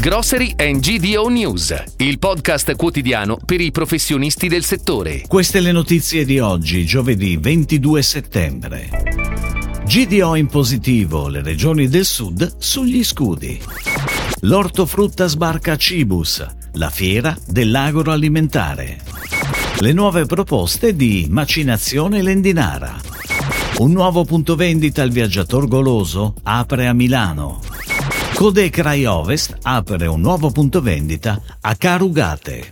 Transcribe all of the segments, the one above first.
Grocery and GDO News, il podcast quotidiano per i professionisti del settore. Queste le notizie di oggi, giovedì 22 settembre. GDO in positivo, le regioni del sud sugli scudi. L'ortofrutta sbarca a Cibus, la fiera dell'agroalimentare. Le nuove proposte di macinazione Lendinara. Un nuovo punto vendita al Viaggiator Goloso apre a Milano. Codè Rai Ovest apre un nuovo punto vendita a Carugate.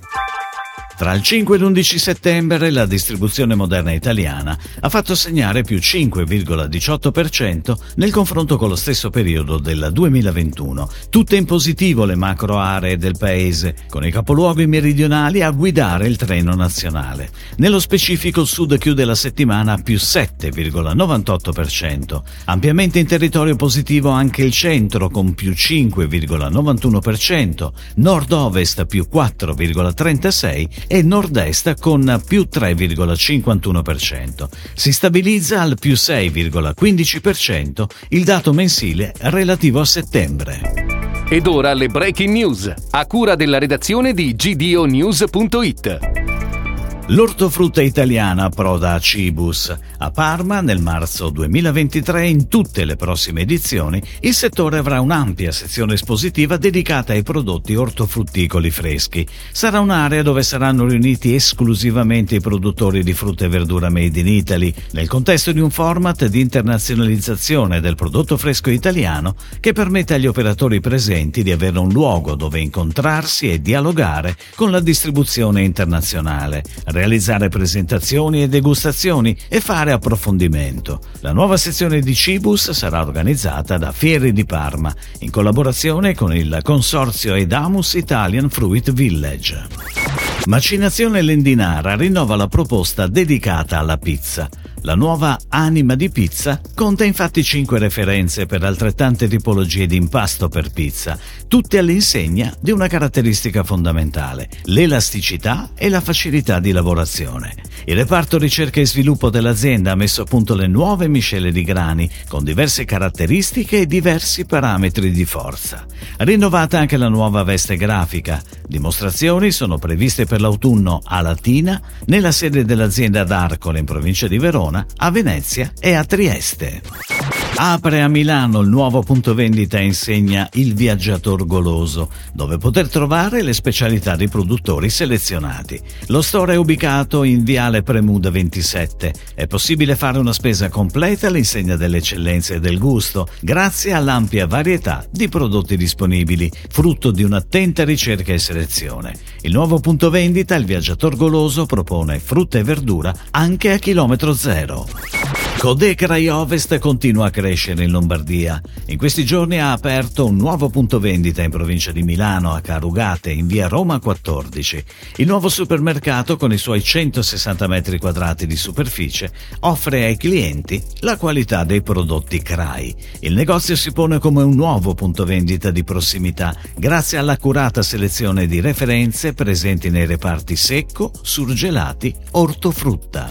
Tra il 5 e l'11 settembre la distribuzione moderna italiana ha fatto segnare più 5,18% nel confronto con lo stesso periodo del 2021. Tutte in positivo le macro aree del paese, con i capoluoghi meridionali a guidare il treno nazionale. Nello specifico il sud chiude la settimana a più 7,98%. Ampiamente in territorio positivo anche il centro con più 5,91%, nord-ovest più 4,36% e nord-est con più 3,51%. Si stabilizza al più 6,15% il dato mensile relativo a settembre. Ed ora le breaking news, a cura della redazione di GDONews.it. L'ortofrutta italiana approda a Cibus. A Parma, nel marzo 2023, in tutte le prossime edizioni, il settore avrà un'ampia sezione espositiva dedicata ai prodotti ortofrutticoli freschi. Sarà un'area dove saranno riuniti esclusivamente i produttori di frutta e verdura made in Italy, nel contesto di un format di internazionalizzazione del prodotto fresco italiano che permette agli operatori presenti di avere un luogo dove incontrarsi e dialogare con la distribuzione internazionale, realizzare presentazioni e degustazioni e fare approfondimento. La nuova sezione di Cibus sarà organizzata da Fiere di Parma in collaborazione con il consorzio Edamus Italian Fruit Village. Macinazione Lendinara rinnova la proposta dedicata alla pizza. La nuova anima di pizza conta infatti 5 referenze per altrettante tipologie di impasto per pizza, tutte all'insegna di una caratteristica fondamentale: l'elasticità e la facilità di lavorazione. Il reparto ricerca e sviluppo dell'azienda ha messo a punto le nuove miscele di grani con diverse caratteristiche e diversi parametri di forza. Rinnovata anche la nuova veste grafica. Dimostrazioni sono previste per l'autunno a Latina, nella sede dell'azienda D'Arcole in provincia di Verona, a Venezia e a Trieste. Apre a Milano il nuovo punto vendita e insegna Il Viaggiator Goloso, dove poter trovare le specialità dei produttori selezionati. Lo store è ubicato in Viale Premuda 27. È possibile fare una spesa completa all'insegna delle eccellenze e del gusto, grazie all'ampia varietà di prodotti disponibili, frutto di un'attenta ricerca e selezione. Il nuovo punto vendita, Il Viaggiator Goloso, propone frutta e verdura anche a chilometro zero. Codè Rai Ovest continua a crescere in Lombardia. In questi giorni ha aperto un nuovo punto vendita in provincia di Milano, a Carugate, in via Roma 14. Il nuovo supermercato, con i suoi 160 metri quadrati di superficie, offre ai clienti la qualità dei prodotti Crai. Il negozio si pone come un nuovo punto vendita di prossimità, grazie all'accurata selezione di referenze presenti nei reparti secco, surgelati, ortofrutta.